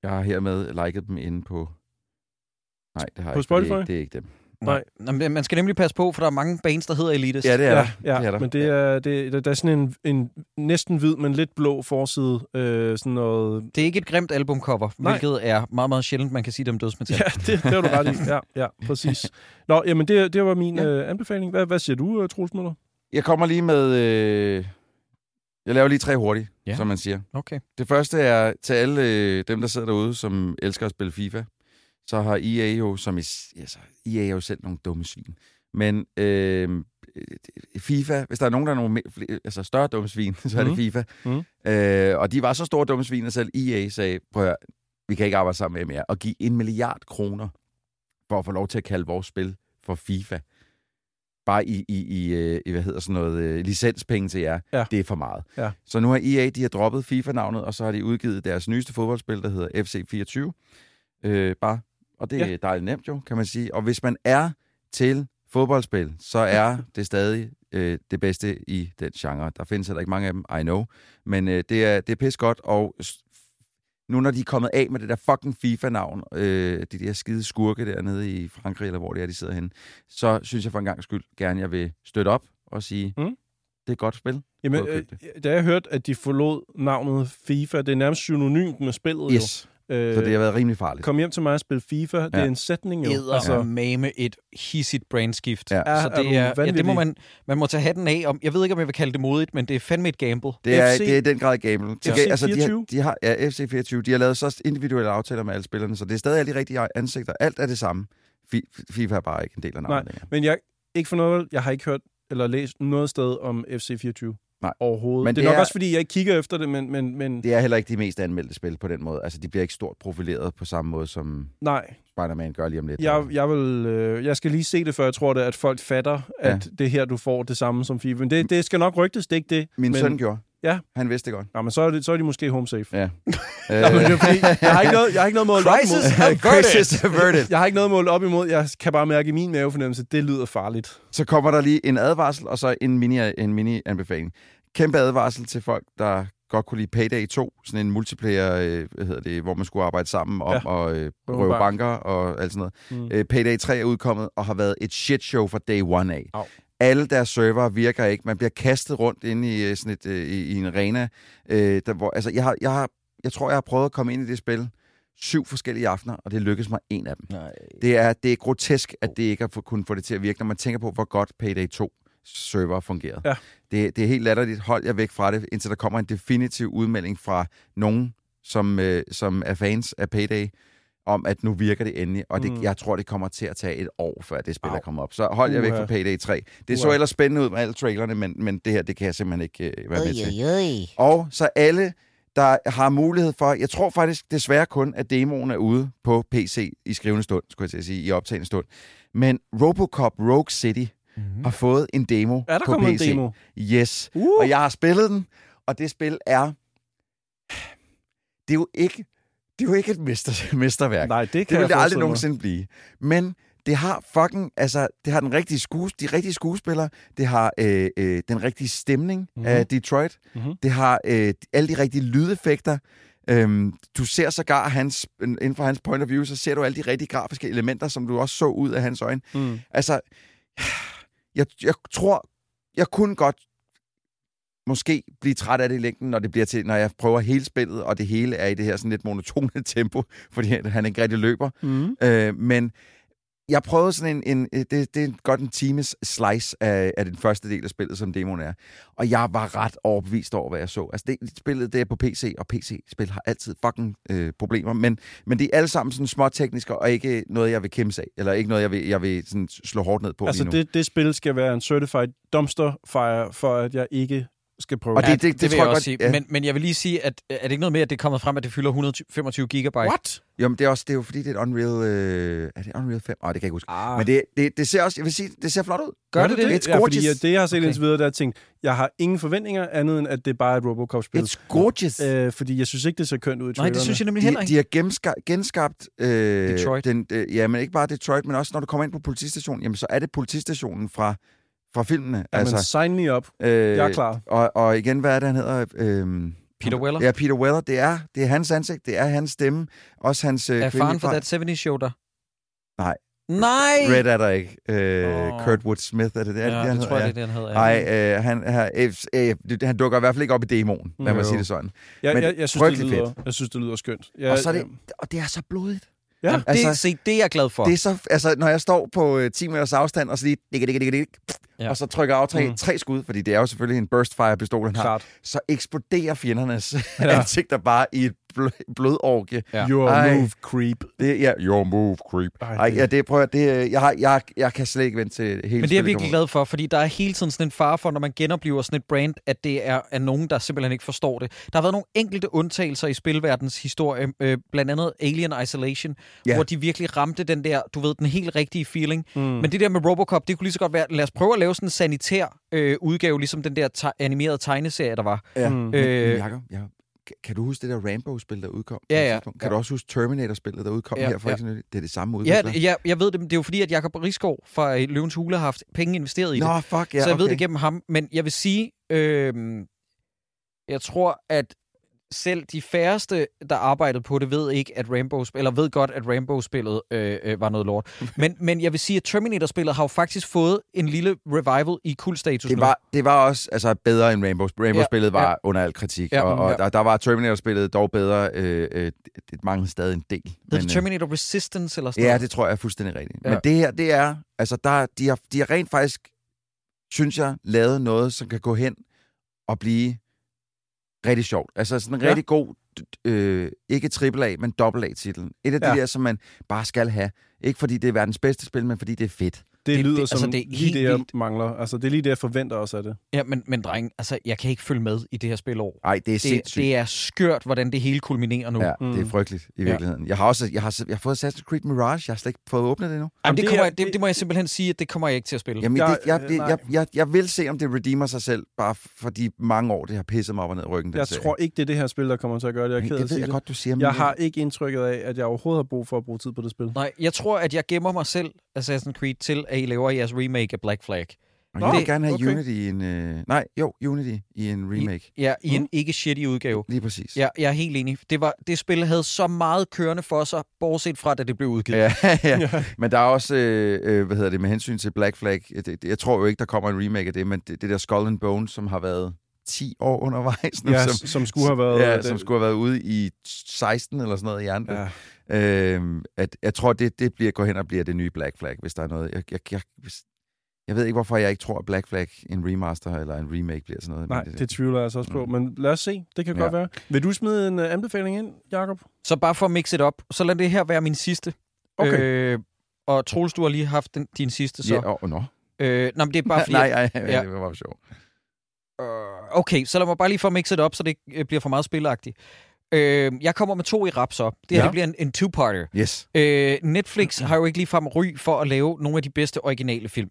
Jeg har hermed liket dem inde på... Nej, det har jeg ikke. Det er ikke dem. Nej. Men man skal nemlig passe på, for der er mange bands, der hedder Elitist. Ja, det er der. Ja, men der er sådan en næsten hvid, men lidt blå forside. Sådan noget. Det er ikke et grimt albumcover, hvilket er meget, meget sjældent, man kan sige det om dødsmetal. Ja, det har du ret i. Ja, præcis. Nå, jamen det var min anbefaling. Hvad siger du, Troels Møller? Jeg kommer lige med... Jeg laver lige 3 hurtigt, som man siger. Okay. Det første er til alle dem, der sidder derude, som elsker at spille FIFA. Så har EA jo, EA er jo selv nogle dumme svin. Men FIFA, hvis der er nogen, der er nogle større dumme svin, så er det FIFA. Mm. Og de var så store dumme svin, at selv EA sagde, prøv at høre, vi kan ikke arbejde sammen med mere, og give 1 milliard kroner for at få lov til at kalde vores spil for FIFA. Bare i licenspenge til jer. Ja. Det er for meget. Ja. Så nu har EA, de har droppet FIFA-navnet, og så har de udgivet deres nyeste fodboldspil, der hedder FC 24. Og det er dejligt nemt jo, kan man sige. Og hvis man er til fodboldspil, så er det stadig det bedste i den genre. Der findes heller ikke mange af dem, I know. Men det er pis godt, og nu når de er kommet af med det der fucking FIFA-navn, de der skide skurke dernede i Frankrig, eller hvor det er, de sidder henne, så synes jeg for en gang skyld gerne, jeg vil støtte op og sige, er et godt spil. Jamen, da jeg hørte, at de forlod navnet FIFA, det er nærmest synonymt med spillet, yes. Så det har været rimelig farligt. Kom hjem til mig og spil FIFA, det er en sætning, jo. Edder altså, mame et hissigt brandskift. Ja. Så det er det må man må tage hatten af. Om, jeg ved ikke, om jeg vil kalde det modigt, men det er fandme et gamble. Det er i den grad et gamble. FC 24? Altså, de har FC 24. De har lavet så individuelle aftaler med alle spillerne, så det er stadig alle de rigtige ansigter. Alt er det samme. FIFA er bare ikke en del af navnet. Nej, men jeg har ikke hørt eller læst noget sted om FC 24. Nej. Overhovedet. Men det er nok også, fordi jeg ikke kigger efter det, men... Det er heller ikke de mest anmeldte spil på den måde. Altså, de bliver ikke stort profileret på samme måde, som Spider-Man gør lige om lidt. Jeg skal lige se det, før jeg tror det, at folk fatter, at det her, du får det samme som FIFA. Men det skal nok rygtes, det er ikke det. Min søn gjorde. Ja. Han vidste det godt. Ja, men så er de måske home safe. Ja. Jeg har ikke noget målt op imod. Jeg har ikke noget målt op imod. Jeg kan bare mærke i min mavefornemmelse, det lyder farligt. Så kommer der lige en advarsel, og så en mini anbefaling. Kæmpe advarsel til folk, der godt kunne lide Payday 2. Sådan en multiplayer, hvor man skulle arbejde sammen om og røve banker og alt sådan noget. Payday 3 er udkommet og har været et shitshow fra day one af. Au. Alle deres servere virker ikke. Man bliver kastet rundt inde i sådan i en arena. Jeg tror, jeg har prøvet at komme ind i det spil 7 forskellige aftener, og det lykkedes mig en af dem. Nej. Det er grotesk, at det ikke har kunnet få det til at virke, når man tænker på, hvor godt Payday 2 server fungerede. Ja. Det er helt latterligt. Hold jer væk fra det, indtil der kommer en definitiv udmelding fra nogen, som er fans af Payday, om at nu virker det endelig, og jeg tror, det kommer til at tage et år, før det spil er kommet op. Så hold jer væk fra Payday 3. Det så ellers spændende ud med alle trailerne, men det her, det kan jeg simpelthen ikke være med til. Og så alle, der har mulighed for... Jeg tror faktisk desværre kun, at demoen er ude på PC i skrivende stund, skulle jeg til at sige, i optagende stund. Men Robocop Rogue City har fået en demo på PC. Er der kommet en demo? Yes. Og jeg har spillet den, og det spil er... Det er jo ikke et mesterværk. Nej, det kan det vil aldrig nogensinde blive. Men det har den rigtige skuespillere, det har den rigtige stemning af Detroit, det har alle de rigtige lydeffekter. Du ser sågar inden for hans point of view, så ser du alle de rigtige grafiske elementer, som du også så ud af hans øjne. Altså, jeg tror, jeg kunne godt måske blive træt af det i længden, når jeg prøver hele spillet, og det hele er i det her sådan lidt monotone tempo, fordi han ikke rigtig løber. Men jeg prøvede sådan det er godt en times slice af den første del af spillet, som demoen er. Og jeg var ret overbevist over, hvad jeg så. Altså, spillet det er på PC, og PC-spil har altid fucking problemer, men det er alle sammen sådan småtekniske, og ikke noget, jeg vil kæmpe af, eller ikke noget, jeg vil sådan slå hårdt ned på. Altså, det spil skal være en certified dumpster fire, for at jeg ikke skal prøve. Og det vil jeg også sige. Ja. Men jeg vil lige sige, at er det ikke noget med, at det er kommet frem, at det fylder 125 GB? What? Jamen, det er jo fordi, det er et Unreal... er det Unreal 5? Åh, det kan jeg ikke huske. Men det ser også... Jeg vil sige, det ser flot ud. Gør det det? Ja, fordi det, jeg har set indtil videre, der har tænkt, jeg har ingen forventninger andet, end at det bare er et Robocop-spil. It's gorgeous. Fordi jeg synes ikke, det ser kønt ud i trailerne. Nej, det synes jeg nemlig heller ikke. De har genskabt... Detroit. Men ikke bare Detroit, men også når du kommer ind på politistationen, jamen så er det politistationen fra filmene. Ja, altså, sign me up. Jeg er klar. Og igen, hvad er det, han hedder? Peter Weller. Ja, Peter Weller. Det er hans ansigt, det er hans stemme, også hans... Er faren fra That 70's Show der? Nej! Red er der ikke. Kurtwood Smith, er det det? Ja, det tror jeg, det er det, han hedder. Nej, han dukker i hvert fald ikke op i demoen, lad mig sige det sådan. Jeg synes, det lyder skønt. Og det er så blodigt. Ja, altså, det er jeg glad for. Det er så, altså, når jeg står på 10 meters afstand, og så lige, og så trykker jeg af tre skud, fordi det er jo selvfølgelig en burstfire-pistol, han har, så eksploderer fjendernes ansigter bare i et blodorgie. Ja. Your move, creep. Your move, creep. Ej, ja, det prøver det. Jeg kan slet ikke vente til hele spillet. Men det er jeg virkelig glad for, fordi der er hele tiden sådan en fare for, når man genoplever sådan et brand, at det er nogen, der simpelthen ikke forstår det. Der har været nogle enkelte undtagelser i spilverdens historie, blandt andet Alien Isolation, hvor de virkelig ramte den der, du ved, den helt rigtige feeling. Men det der med Robocop, det kunne lige så godt være, lad os prøve at lave sådan en sanitær udgave, ligesom den der animerede tegneserie, der var. Ja. Kan du huske det der Rambo-spil, der udkom? Ja. Kan du også huske Terminator-spillet, der udkom her for eksempel? Det er det samme udvikler. Ja, jeg ved det, men det er jo fordi, at Jacob Risgaard fra Løvens Hule har haft penge investeret i det. Nå, fuck, ja, så jeg ved det gennem ham, men jeg vil sige, jeg tror, at selv de færreste, der arbejdede på det, ved ikke, at Rambo eller ved godt, at Rambo-spillet var noget lort. Men jeg vil sige, at Terminator-spillet har jo faktisk fået en lille revival i kultstatus. Det var også altså bedre end Rambo. Rambo-spillet var under al kritik, og der var Terminator-spillet dog bedre. Det manglede stadig en del. Men Terminator Resistance eller sådan noget? Ja, det tror jeg er fuldstændig rigtigt. Ja. Men det her, det er altså de har rent faktisk, synes jeg, lavet noget, som kan gå hen og blive rigtig sjovt. Altså sådan en rigtig god, ikke AAA, men AA-titlen. Et af de der, som man bare skal have. Ikke fordi det er verdens bedste spil, men fordi det er fedt. Det lyder som altså, det lige det, jeg mangler. Altså, det er lige det, jeg forventer også af det. Ja, men dreng, altså, jeg kan ikke følge med i det her spilår. Nej, det er sindssygt. Det er skørt, hvordan det hele kulminerer nu. Ja, det er frygteligt i virkeligheden. Jeg har fået Assassin's Creed Mirage. Jeg har slet ikke fået åbnet det endnu. Jamen, det må jeg simpelthen sige, at det kommer jeg ikke til at spille. Jamen, jeg vil se, om det redeemer sig selv, bare for de mange år, det har pisset mig op og ned i ryggen. Jeg tror ikke, det er det her spil, der kommer til at gøre det. Jeg er ked af at sige det. Du siger, jeg har ikke indtrykket af, at jeg overhovedet har brug for at bruge tid på det spil. Nej, jeg tror, at jeg gemmer mig selv Assassin's Creed til, at I laver jeres remake af Black Flag. Nå, jeg vil gerne have Unity i en... Unity i en remake. I en ikke shitty udgave. Lige præcis. Ja, jeg er helt enig. Det spil havde så meget kørende for sig, bortset fra, da det blev udgivet. Ja. Men der er også, med hensyn til Black Flag, jeg tror jo ikke, der kommer en remake af det, men det der Skull and Bone, som har været 10 år undervejs. Nu, som skulle have været... Ja, som skulle have været ude i 16 eller sådan noget i andre. Ja. At jeg tror, det bliver gå hen og bliver det nye Black Flag, hvis der er noget. Jeg ved ikke, hvorfor jeg ikke tror, at Black Flag en remaster eller en remake bliver sådan noget. Nej, det tvivler jeg altså også på, men lad os se. Det kan godt være. Vil du smide en anbefaling ind, Jacob? Så bare for at mixe det op, så lad det her være min sidste. Okay. Og Troels, du har lige haft din sidste, så... Ja, nej, men det er bare fordi... nej, det var bare sjovt. Okay, så lad mig bare lige for at mixe det op, så det ikke bliver for meget spilagtigt. Jeg kommer med 2 i rap så. Det her det bliver en two-parter. Yes. Netflix har jo ikke ligefrem ry for at lave nogle af de bedste originale film.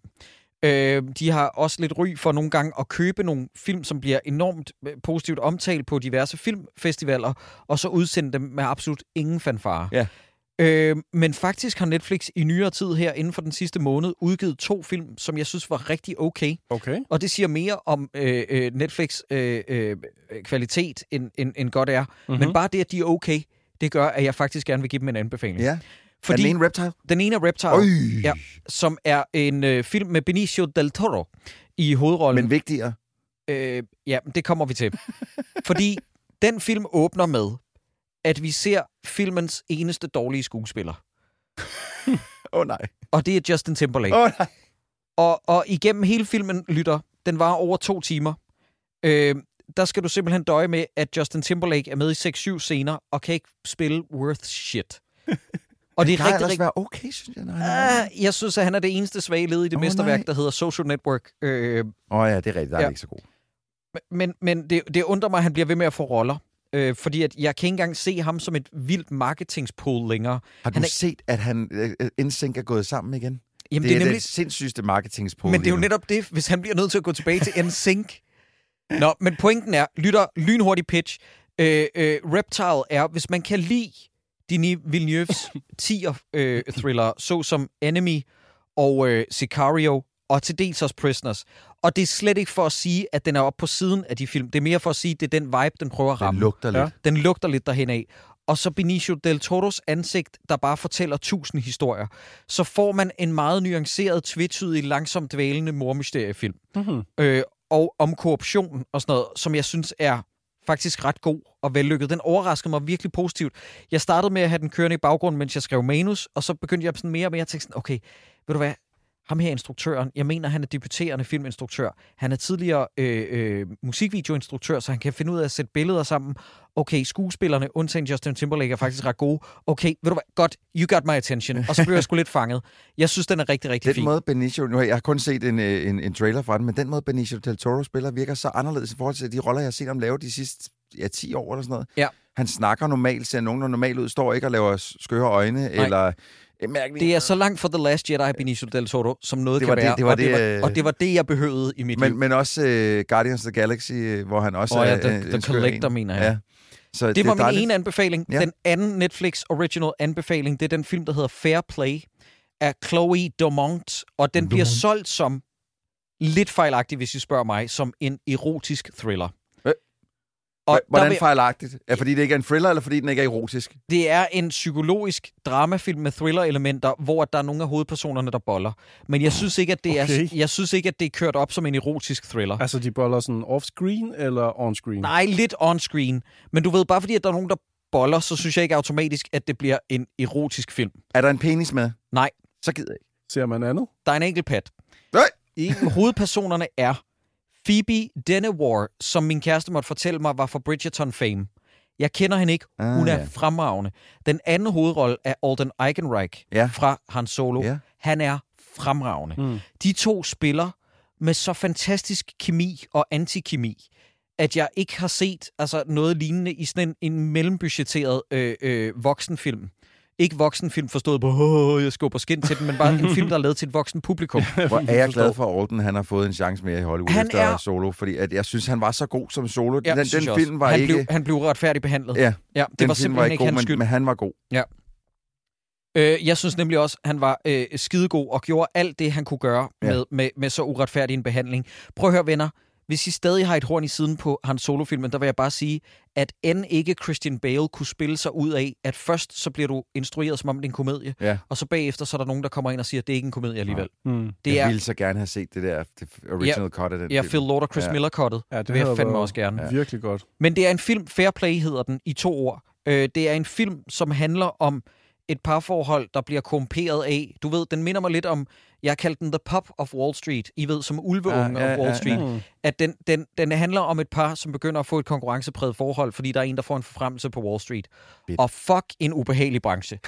De har også lidt ry for nogle gange at købe nogle film, som bliver enormt positivt omtalt på diverse filmfestivaler, og så udsende dem med absolut ingen fanfare. Ja. Men faktisk har Netflix i nyere tid her, inden for den sidste måned, udgivet 2 film, som jeg synes var rigtig okay. Og det siger mere om Netflix kvalitet, end godt er. Mm-hmm. Men bare det, at de er okay, det gør, at jeg faktisk gerne vil give dem en anbefaling. Yeah. Fordi den ene Reptile? Den ene er Reptile, som er en film med Benicio del Toro i hovedrollen. Men vigtigere? Det kommer vi til. Fordi den film åbner med, at vi ser filmens eneste dårlige skuespiller. Nej. Og det er Justin Timberlake. Nej. Og igennem hele filmen, lytter, den varer over 2 timer. Der skal du simpelthen døje med, at Justin Timberlake er med i 6-7 scener, og kan ikke spille worth shit. Og det er rigtig være okay, synes jeg. Nej. Jeg synes, at han er det eneste svage led i det mesterværk, der hedder Social Network. Det er rigtigt. Der er ikke så god. Men det undrer mig, at han bliver ved med at få roller. Fordi at jeg kan ikke engang se ham som et vildt marketingspool længere. Har du set, at NSYNC er gået sammen igen? Jamen, det er nemlig det sindssygeste marketingspool. Men det er jo netop det, hvis han bliver nødt til at gå tilbage til NSYNC. Nå, men pointen er, lytter, lynhurtig pitch. Reptile er, hvis man kan lide Denis Villeneuve's 10'er-thriller, såsom Enemy og Sicario, og til dels også Prisoners. Og det er slet ikke for at sige, at den er oppe på siden af de film. Det er mere for at sige, at det er den vibe, den prøver at ramme. Den lugter lidt. Den lugter lidt derhenad. Og så Benicio del Toros ansigt, der bare fortæller 1000 historier. Så får man en meget nuanceret, tvetydig, langsomt dvælende mormysteriefilm. Mm-hmm. Og om korruption og sådan noget, som jeg synes er faktisk ret god og vellykket. Den overraskede mig virkelig positivt. Jeg startede med at have den kørende i baggrunden, mens jeg skrev manus, og så begyndte jeg sådan mere og mere at tænke sådan, okay, ved du hvad? Ham her instruktøren, jeg mener, han er debuterende filminstruktør. Han er tidligere musikvideoinstruktør, så han kan finde ud af at sætte billeder sammen. Okay, skuespillerne, undtagen Justin Timberlake, er faktisk ret gode. Okay, ved du hvad? Godt, you got my attention. Og så blev jeg sgu lidt fanget. Jeg synes, den er rigtig, rigtig fin. Den måde Benicio... Nu har jeg kun set en trailer fra den, men den måde Benicio del Toro spiller, virker så anderledes i forhold til de roller, jeg har set ham lave de sidste 10 år eller sådan noget. Ja. Han snakker normalt, ser nogen normalt ud, står ikke og laver skøre øjne. Nej. Eller... Det er så langt for The Last Jedi, Benicio del Toro, som noget kan være, og det var det, jeg behøvede i mit liv. Men også Guardians of the Galaxy, hvor han også er The Collector, mener jeg. Ja. Så det var min ene anbefaling. Ja. Den anden Netflix original anbefaling, det er den film, der hedder Fair Play, af Chloé Dumont, og den bliver solgt som, lidt fejlagtigt, hvis I spørger mig, som en erotisk thriller. Og hvordan fejlagtigt? Er fordi det ikke er en thriller, eller fordi den ikke er erotisk? Det er en psykologisk dramafilm med thriller-elementer, hvor der er nogle af hovedpersonerne, der boller. Men jeg synes ikke, at det er, jeg synes ikke, at det er kørt op som en erotisk thriller. Altså, de boller sådan off-screen eller on-screen? Nej, lidt on-screen. Men du ved, bare fordi at der er nogen, der boller, så synes jeg ikke automatisk, at det bliver en erotisk film. Er der en penis med? Nej. Så gider jeg ikke. Ser man andet? Der er en enkelt pat. Nej! Hovedpersonerne er Phoebe Denewar, som min kæreste måtte fortælle mig, var fra Bridgerton fame. Jeg kender hende ikke. Hun er fremragende. Den anden hovedrolle er Alden Ehrenreich fra Han Solo. Yeah. Han er fremragende. Mm. De to spiller med så fantastisk kemi og antikemi, at jeg ikke har set noget lignende i sådan en mellembudgetteret voksenfilm. Ikke voksenfilm forstået på, jeg skubber skin til den, men bare en film, der er lavet til et voksen publikum. Hvor er jeg glad for, at Alden han har fået en chance mere i Hollywood han efter Solo, fordi at jeg synes, han var så god som Solo. Ja, den film var han ikke... Han blev retfærdigt behandlet. Ja, det var simpelthen ikke hans skyld. Men han var god. Ja. Jeg synes nemlig også, at han var skidegod og gjorde alt det, han kunne gøre med så uretfærdig en behandling. Prøv at høre, venner. Hvis I stadig har et horn i siden på hans solofilmen, der vil jeg bare sige, at end ikke Christian Bale kunne spille sig ud af, at først så bliver du instrueret, som om det er en komedie, og så bagefter så er der nogen, der kommer ind og siger, at det er ikke en komedie alligevel. Mm. Jeg ville så gerne have set det der det original cut af den film. Phil Lord og Chris Miller-cuttet. Ja, det vil jeg fandme også gerne. Ja. Virkelig godt. Men det er en film, Fair Play hedder den, i 2 ord. Det er en film, som handler om et parforhold, der bliver korrumperet af. Du ved, den minder mig lidt om, jeg kaldte den The Pup of Wall Street. I ved, som ulveunge of Wall Street. At den handler om et par, som begynder at få et konkurrencepræget forhold, fordi der er en, der får en forfremmelse på Wall Street. Bit. Og fuck en ubehagelig branche.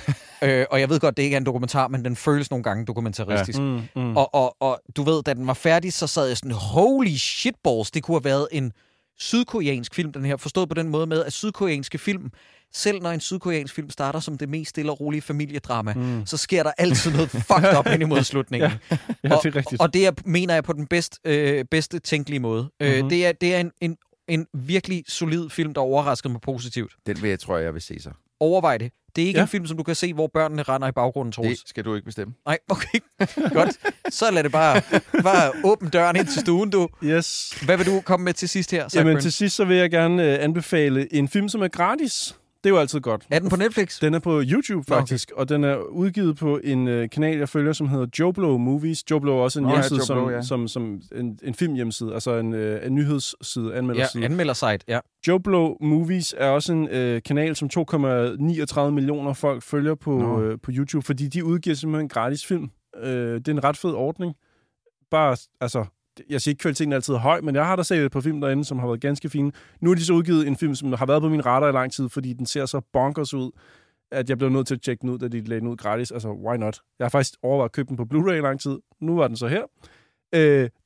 Og jeg ved godt, det ikke er en dokumentar, men den føles nogle gange dokumentaristisk. Ja. Og du ved, da den var færdig, så sad jeg sådan, holy shitballs, det kunne have været en sydkoreansk film, den her, forstået på den måde med, at sydkoreanske film, selv når en sydkoreansk film starter som det mest stille og rolige familiedrama, så sker der altid noget fucked up ind imod slutningen. Ja, det er rigtigt. Og det er, mener jeg, på den bedste tænkelige måde. Det er en virkelig solid film, der overraskede mig positivt. Den vil jeg, tror jeg vil se så. Overvej det. Det er ikke en film, som du kan se, hvor børnene render i baggrunden, Troels. Det skal du ikke bestemme. Nej, okay. Godt. Så lad det bare åbne døren ind til stuen, du. Yes. Hvad vil du komme med til sidst her? Jamen, til sidst så vil jeg gerne anbefale en film, som er gratis. Det er jo altid godt. Er den på Netflix? Den er på YouTube, faktisk. Okay. Og den er udgivet på en kanal, jeg følger, som hedder JoBlo Movies. JoBlo er også en hjemmeside, som en filmhjemmeside. Altså en nyhedsside, anmelderside. Ja, anmelderside, ja. JoBlo Movies er også en kanal, som 2,39 millioner folk følger på YouTube, fordi de udgiver simpelthen gratis film. Det er en ret fed ordning. Bare, altså... Jeg siger ikke, kvaliteten er altid høj, men jeg har da set et par film derinde, som har været ganske fine. Nu er de så udgivet en film, som har været på min radar i lang tid, fordi den ser så bonkers ud, at jeg blev nødt til at tjekke den ud, da de lagde den ud gratis. Altså, why not? Jeg har faktisk overvejet at købe den på Blu-ray i lang tid. Nu var den så her.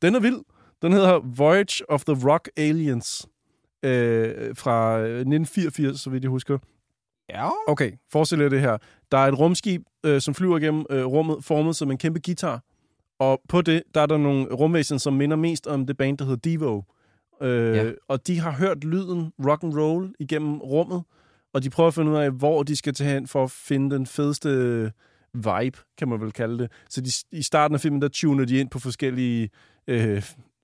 Den er vild. Den hedder Voyage of the Rock Aliens fra 1984, så vidt jeg husker. Ja. Okay, forestil jer det her. Der er et rumskib, som flyver gennem rummet, formet som en kæmpe guitar. Og på det, der er der nogle rumvæsen, som minder mest om det band, der hedder Devo. Og de har hørt lyden rock and roll igennem rummet, og de prøver at finde ud af, hvor de skal tage hen for at finde den fedeste vibe, kan man vel kalde det. Så i starten af filmen, der tuner de ind på forskellige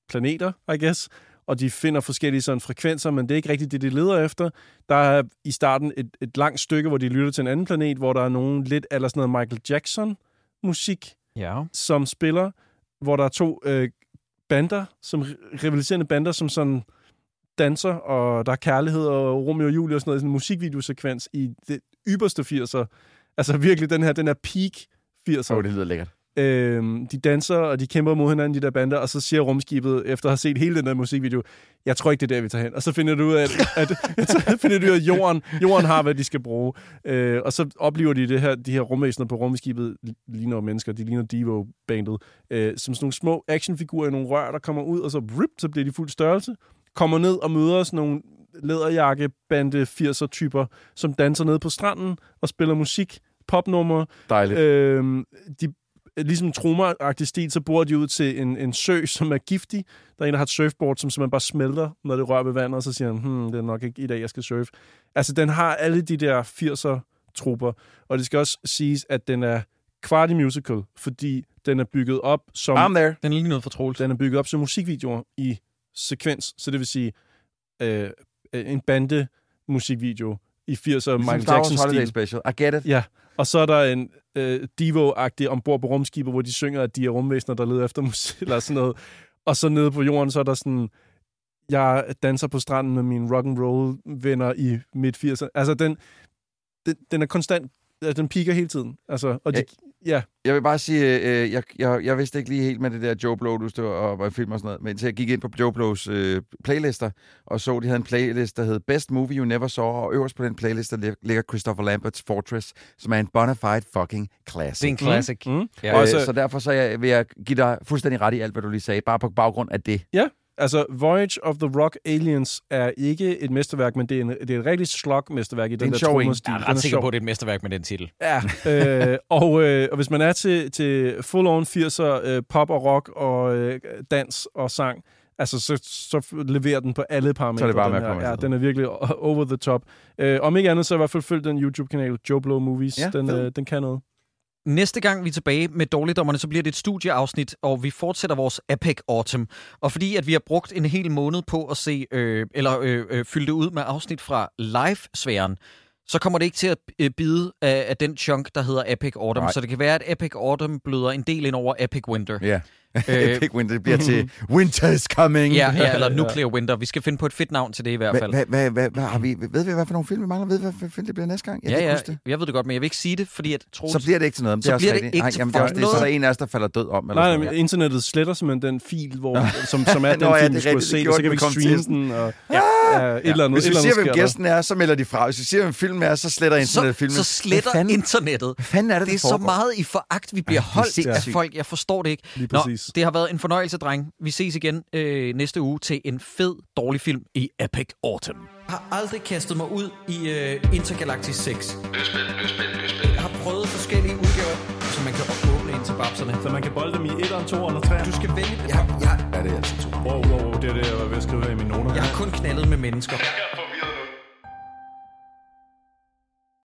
planeter, I guess, og de finder forskellige sådan frekvenser, men det er ikke rigtigt det, de leder efter. Der er i starten et langt stykke, hvor de lytter til en anden planet, hvor der er nogen lidt eller sådan noget Michael Jackson-musik, som spiller, hvor der er to bander, som rivaliserende bander, som sådan danser, og der er kærlighed og Romeo og Julie og sådan noget, sådan en musikvideosekvens i det ypperste 80'er. Altså virkelig, den her peak 80'er. Det lyder lækkert. De danser, og de kæmper mod hinanden, de der bander, og så siger rumskibet, efter at have set hele den der musikvideo, jeg tror ikke, det er der, vi tager hen. Og så finder du ud af, at jorden har, hvad de skal bruge. Og så oplever de de her rumvæsener på rumskibet, ligner mennesker, de ligner Devo-bandet, som sådan nogle små actionfigurer i nogle rør, der kommer ud, og så rip, så bliver de fuld størrelse, kommer ned og møder sådan nogle læderjakkebande 80'er-typer, som danser nede på stranden og spiller musik, popnummer. Dejligt. Ligesom traumaagtig stil, så bor de ud til en sø, som er giftig. Der er en, der har et surfboard, som simpelthen bare smelter, når det rører ved vandet, og så siger han, det er nok ikke i dag, jeg skal surfe. Altså, den har alle de der 80'er-trupper, og det skal også siges, at den er quasi-musical, fordi den er bygget op som... Den er lige noget for Troels. Den er bygget op som musikvideoer i sekvens, så det vil sige en bande musikvideo i 80'er ligesom Michael Jackson Holiday Special. I get it. Ja. Og så er der en Devo-agtig ombord på rumskibet, hvor de synger, at de er rumvæsener, der leder efter musik eller sådan noget. Og så nede på jorden, så er der sådan, jeg danser på stranden med mine rock'n'roll-venner i midt-80'erne. Altså, den er konstant. Den piker hele tiden. Altså, og ja. Jeg vil bare sige, jeg vidste ikke lige helt med det der JoBlo, du stod og film og sådan noget, men til jeg gik ind på JoBlos playlister, og så, de havde en playlist, der hed Best Movie You Never Saw, og øverst på den playlist, der ligger Christopher Lamberts Fortress, som er en bona fide fucking classic. Det er en classic. Mm. Ja. Så derfor vil jeg give dig fuldstændig ret i alt, hvad du lige sagde, bare på baggrund af det. Ja. Altså, Voyage of the Rock Aliens er ikke et mesterværk, men det er et rigtig slug-mesterværk i den der trommerstil. Jeg er ret sikker på, at det er et mesterværk med den titel. Ja, og hvis man er til full-on 80'er, pop og rock og dans og sang, altså, så leverer den på alle parametre. Så er det bare med at komme. Ja, den er virkelig over the top. Om ikke andet, så i hvert fald følg den YouTube-kanal, JoBlo Movies. Ja, den kan noget. Næste gang vi er tilbage med Dårligdommerne, så bliver det et studieafsnit, og vi fortsætter vores Epic Autumn. Og fordi at vi har brugt en hel måned på at se, fylde det ud med afsnit fra Live-sfæren, så kommer det ikke til at bide af den chunk, der hedder Epic Autumn. Right. Så det kan være, at Epic Autumn bløder en del ind over Epic Winter. Ja, yeah. Epic Winter bliver til Winter's Coming. Ja, eller Nuclear Winter. Vi skal finde på et fedt navn til det i hvert fald. Ved vi, hvad for nogle film vi mangler? Ved vi, hvad for film det bliver næste gang? Jeg ved det godt, men jeg vil ikke sige det, fordi at... Så bliver det ikke til noget. Så bliver det ikke til noget. Så er der en af os, der falder død om. Nej, men internettet sletter simpelthen den fil, som er den film, vi skulle se, så kan vi streame den. Hvis vi siger, hvem gæsten er, så melder de fra. Hvis vi siger, hvem filmen er, så sletter internettet filmen. Så sletter internettet. Det er så meget i foragt, vi bliver holdt af folk. Jeg forstår det ikke. Nå, det har været en fornøjelse, dreng. Vi ses igen næste uge til en fed, dårlig film i Epic Autumn. Jeg har aldrig kastet mig ud i Intergalactic 6. Løsbind. Jeg har prøvet forskellige udgaver, så man kan åbne ind til babserne. Så man kan bolde dem i 1'eren, 2'eren og 3'eren. Du skal vælge. Ja, det er altså 2'eren. Wow, det er det, jeg var ved at skrive i mine noter. Jeg har kun knaldet med mennesker.